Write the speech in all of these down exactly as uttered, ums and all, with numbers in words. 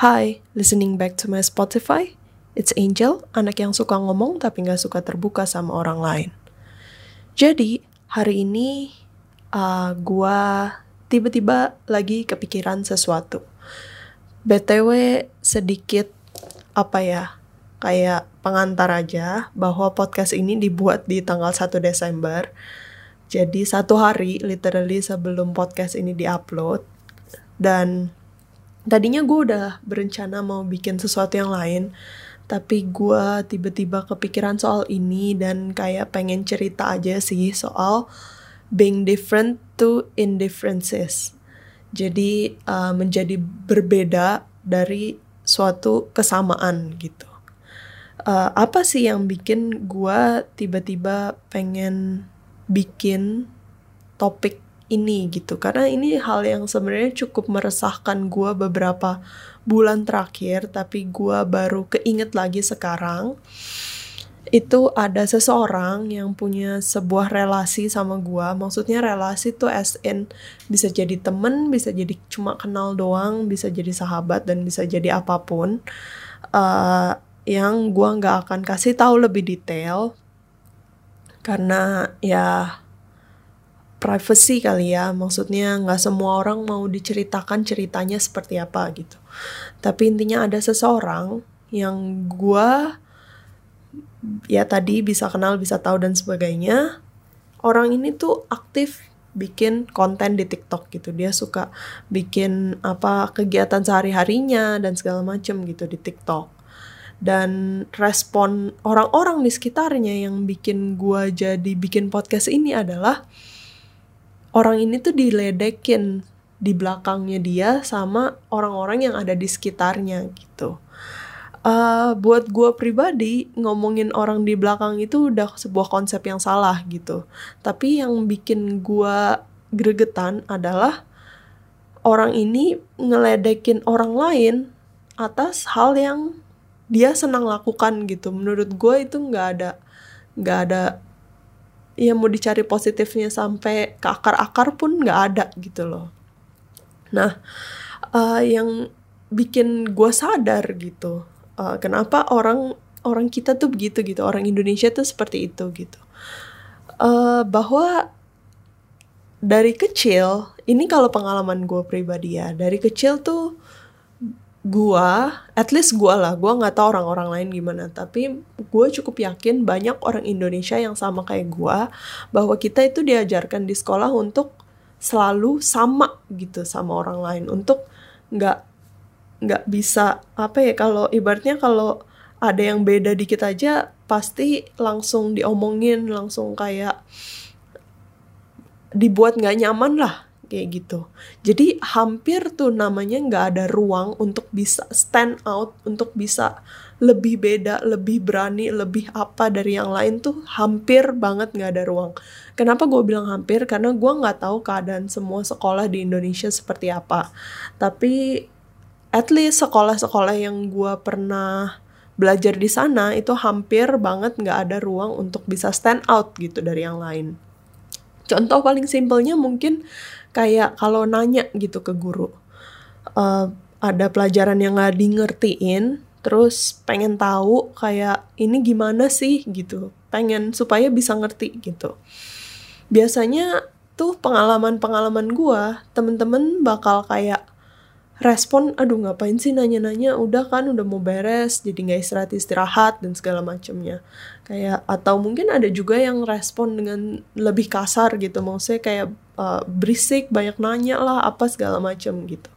Hi, listening back to my Spotify? It's Angel, anak yang suka ngomong tapi gak suka terbuka sama orang lain. Jadi, hari ini uh, gua tiba-tiba lagi kepikiran sesuatu. B T W sedikit, apa ya, kayak pengantar aja bahwa podcast ini dibuat di tanggal satu Desember. Jadi, satu hari literally sebelum podcast ini diupload. Dan tadinya gue udah berencana mau bikin sesuatu yang lain, tapi gue tiba-tiba kepikiran soal ini dan kayak pengen cerita aja sih soal being different to indifferences. Jadi uh, menjadi berbeda dari suatu kesamaan gitu. Uh, apa sih yang bikin gue tiba-tiba pengen bikin topik ini gitu, karena ini hal yang sebenarnya cukup meresahkan gue beberapa bulan terakhir, tapi gue baru keinget lagi sekarang. Itu ada seseorang yang punya sebuah relasi sama gue, maksudnya relasi tuh as in bisa jadi temen, bisa jadi cuma kenal doang, bisa jadi sahabat, dan bisa jadi apapun, uh, yang gue gak akan kasih tahu lebih detail, karena ya privacy kali ya, maksudnya gak semua orang mau diceritakan ceritanya seperti apa gitu. Tapi intinya ada seseorang yang gue, ya tadi bisa kenal, bisa tahu dan sebagainya. Orang ini tuh aktif bikin konten di TikTok gitu. Dia suka bikin apa kegiatan sehari-harinya dan segala macem gitu di TikTok. Dan respon orang-orang di sekitarnya yang bikin gue jadi bikin podcast ini adalah orang ini tuh diledekin di belakangnya dia sama orang-orang yang ada di sekitarnya gitu. Uh, buat gue pribadi, ngomongin orang di belakang itu udah sebuah konsep yang salah gitu. Tapi yang bikin gue gregetan adalah orang ini ngeledekin orang lain atas hal yang dia senang lakukan gitu. Menurut gue itu nggak ada, nggak ada. Ya mau dicari positifnya sampai ke akar-akar pun nggak ada gitu loh. Nah, uh, yang bikin gue sadar gitu, uh, kenapa orang orang kita tuh begitu gitu, orang Indonesia tuh seperti itu gitu. Uh, bahwa dari kecil, ini kalau pengalaman gue pribadi ya, dari kecil tuh gue, at least gue lah, gue nggak tahu orang-orang lain gimana, tapi gue cukup yakin banyak orang Indonesia yang sama kayak gue, bahwa kita itu diajarkan di sekolah untuk selalu sama gitu sama orang lain, untuk nggak nggak bisa apa ya, kalau ibaratnya kalau ada yang beda dikit aja pasti langsung diomongin, langsung kayak dibuat nggak nyaman lah. Kayak gitu. Jadi hampir tuh namanya gak ada ruang untuk bisa stand out, untuk bisa lebih beda, lebih berani, lebih apa dari yang lain tuh hampir banget gak ada ruang. Kenapa gue bilang hampir? Karena gue gak tahu keadaan semua sekolah di Indonesia seperti apa. Tapi at least sekolah-sekolah yang gue pernah belajar di sana itu hampir banget gak ada ruang untuk bisa stand out gitu dari yang lain. Contoh paling simpelnya mungkin kayak kalau nanya gitu ke guru, uh, ada pelajaran yang gak dingertiin, terus pengen tahu kayak ini gimana sih gitu, pengen supaya bisa ngerti gitu. Biasanya tuh pengalaman-pengalaman gue, temen-temen bakal kayak respon, aduh ngapain sih nanya-nanya, udah kan udah mau beres, jadi gak istirahat-istirahat dan segala macemnya. Kayak, atau mungkin ada juga yang respon dengan lebih kasar gitu, maksudnya kayak uh, berisik, banyak nanya lah, apa segala macem gitu.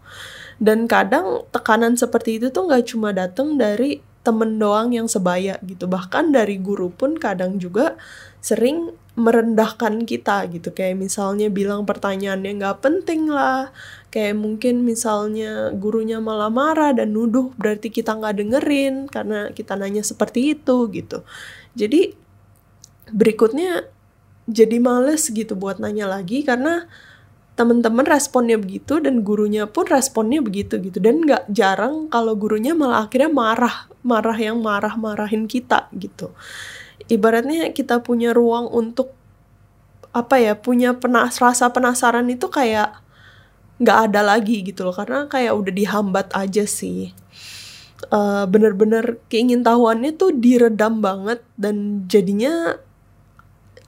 Dan kadang tekanan seperti itu tuh gak cuma datang dari temen doang yang sebaya gitu, bahkan dari guru pun kadang juga sering merendahkan kita gitu, kayak misalnya bilang pertanyaannya nggak penting lah, kayak mungkin misalnya gurunya malah marah dan nuduh berarti kita nggak dengerin karena kita nanya seperti itu gitu. Jadi berikutnya jadi males gitu buat nanya lagi karena teman-teman responnya begitu dan gurunya pun responnya begitu gitu, dan nggak jarang kalau gurunya malah akhirnya marah marah yang marah marahin kita gitu. Ibaratnya kita punya ruang untuk apa ya, punya penas- rasa penasaran itu kayak nggak ada lagi gitu loh, karena kayak udah dihambat aja sih. uh, bener-bener keingintahuannya tuh diredam banget, dan jadinya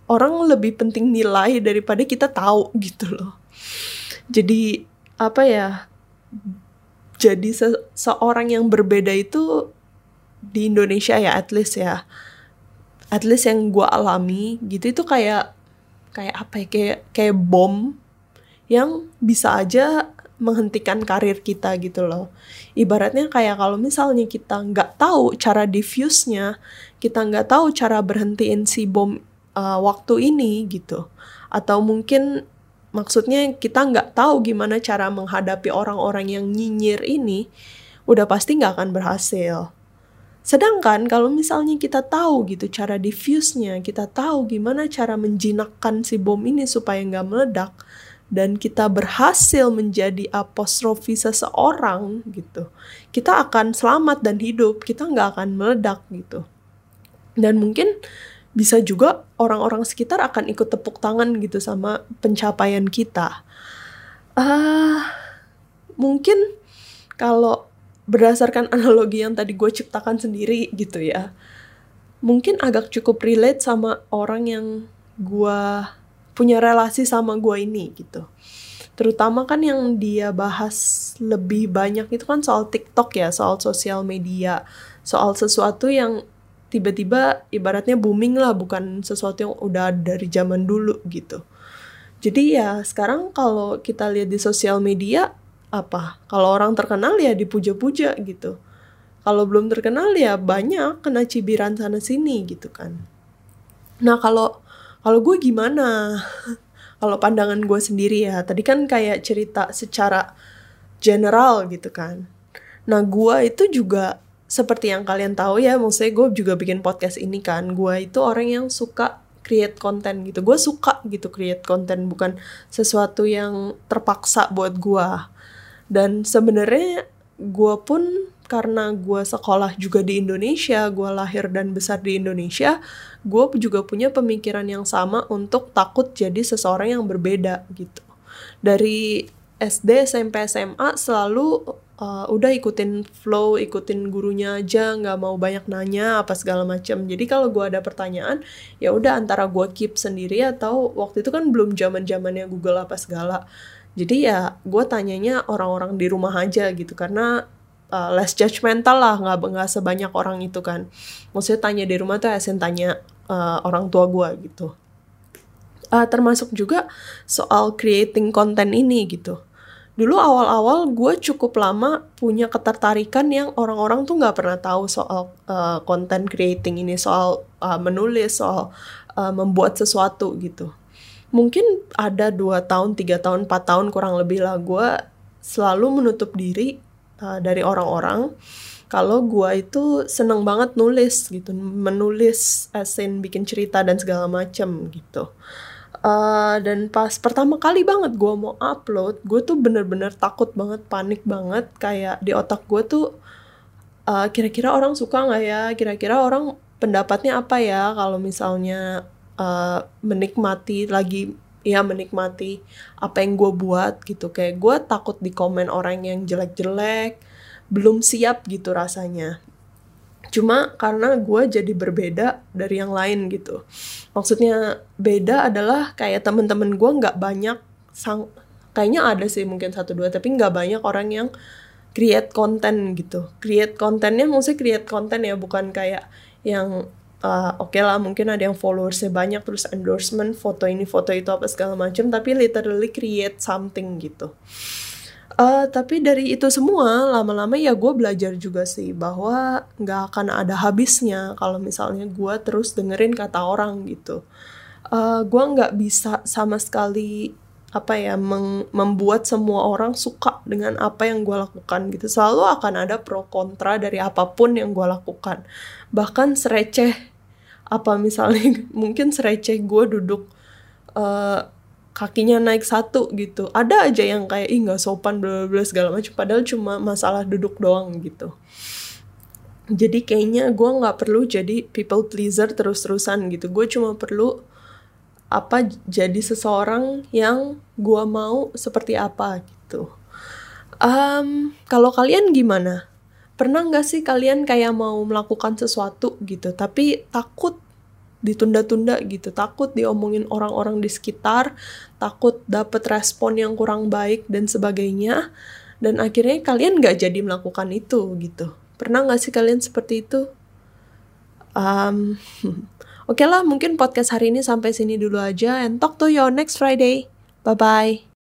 orang lebih penting nilai daripada kita tahu gitu loh. Jadi apa ya, jadi se- seorang yang berbeda itu di Indonesia ya, at least ya, at least yang gue alami gitu, itu kayak kayak apa ya, kayak kayak bom yang bisa aja menghentikan karir kita gitu loh. Ibaratnya kayak kalau misalnya kita nggak tahu cara diffuse-nya, kita nggak tahu cara berhentiin si bom Uh, waktu ini gitu, atau mungkin maksudnya kita nggak tahu gimana cara menghadapi orang-orang yang nyinyir ini, udah pasti nggak akan berhasil. Sedangkan kalau misalnya kita tahu gitu cara diffuse-nya, kita tahu gimana cara menjinakkan si bom ini supaya nggak meledak, dan kita berhasil menjadi apostrofi seseorang gitu, kita akan selamat dan hidup, kita nggak akan meledak gitu. Dan mungkin bisa juga orang-orang sekitar akan ikut tepuk tangan gitu sama pencapaian kita. Uh, mungkin kalau berdasarkan analogi yang tadi gue ciptakan sendiri gitu ya, mungkin agak cukup relate sama orang yang gue punya relasi sama gue ini gitu. Terutama kan yang dia bahas lebih banyak itu kan soal TikTok ya, soal sosial media, soal sesuatu yang tiba-tiba ibaratnya booming lah, bukan sesuatu yang udah dari zaman dulu gitu. Jadi ya sekarang kalau kita lihat di sosial media, apa? Kalau orang terkenal ya dipuja-puja gitu. Kalau belum terkenal ya banyak kena cibiran sana-sini gitu kan. Nah kalau kalau gue gimana? Kalau pandangan gue sendiri ya, tadi kan kayak cerita secara general gitu kan. Nah gue itu juga seperti yang kalian tahu ya, maksudnya gue juga bikin podcast ini kan, gue itu orang yang suka create content gitu. Gue suka gitu create content, bukan sesuatu yang terpaksa buat gue. Dan sebenarnya gue pun karena gue sekolah juga di Indonesia, gue lahir dan besar di Indonesia, gue juga punya pemikiran yang sama untuk takut jadi seseorang yang berbeda gitu. Dari S D, S M P, S M A selalu Uh, udah ikutin flow, ikutin gurunya aja, nggak mau banyak nanya apa segala macam. Jadi kalau gue ada pertanyaan, ya udah antara gue keep sendiri atau waktu itu kan belum zaman-zamannya Google apa segala. Jadi ya gue tanyanya orang-orang di rumah aja gitu, karena uh, less judgmental lah, nggak nggak sebanyak orang itu kan. Maksudnya tanya di rumah tuh asin tanya uh, orang tua gue gitu. Uh, termasuk juga soal creating content ini gitu. Dulu awal-awal gue cukup lama punya ketertarikan yang orang-orang tuh nggak pernah tahu soal uh, content creating ini, soal uh, menulis, soal uh, membuat sesuatu gitu. Mungkin ada dua tahun, tiga tahun, empat tahun kurang lebih lah gue selalu menutup diri uh, dari orang-orang kalau gue itu seneng banget nulis gitu, menulis as in bikin cerita dan segala macam gitu. Uh, dan pas pertama kali banget gue mau upload, gue tuh bener-bener takut banget, panik banget. Kayak di otak gue tuh, uh, kira-kira orang suka gak ya? Kira-kira orang pendapatnya apa ya? Kalau misalnya uh, menikmati lagi, ya menikmati apa yang gue buat gitu. Kayak gue takut di komen orang yang jelek-jelek, belum siap gitu rasanya. Cuma karena gue jadi berbeda dari yang lain gitu. Maksudnya beda adalah kayak temen-temen gue gak banyak, sang, kayaknya ada sih mungkin satu dua, tapi gak banyak orang yang create content gitu. Create contentnya maksudnya create content ya, bukan kayak yang uh, oke okay lah mungkin ada yang followersnya banyak, terus endorsement, foto ini, foto itu, apa segala macam, tapi literally create something gitu. Uh, tapi dari itu semua, lama-lama ya gue belajar juga sih bahwa gak akan ada habisnya kalau misalnya gue terus dengerin kata orang gitu. Uh, gue gak bisa sama sekali apa ya meng- membuat semua orang suka dengan apa yang gue lakukan gitu. Selalu akan ada pro kontra dari apapun yang gue lakukan. Bahkan sereceh, apa misalnya mungkin sereceh gue duduk Uh, kakinya naik satu gitu, ada aja yang kayak, ih gak sopan, blablabla segala macam, padahal cuma masalah duduk doang gitu. Jadi kayaknya gue gak perlu jadi people pleaser terus-terusan gitu. Gue cuma perlu apa, jadi seseorang yang gue mau seperti apa gitu. Um, kalau kalian gimana? Pernah nggak sih kalian kayak mau melakukan sesuatu gitu, tapi takut ditunda-tunda gitu, takut diomongin orang-orang di sekitar, takut dapet respon yang kurang baik dan sebagainya, dan akhirnya kalian nggak jadi melakukan itu gitu. Pernah nggak sih kalian seperti itu? Um, Oke okay lah, mungkin podcast hari ini sampai sini dulu aja, and talk to you next Friday. Bye-bye.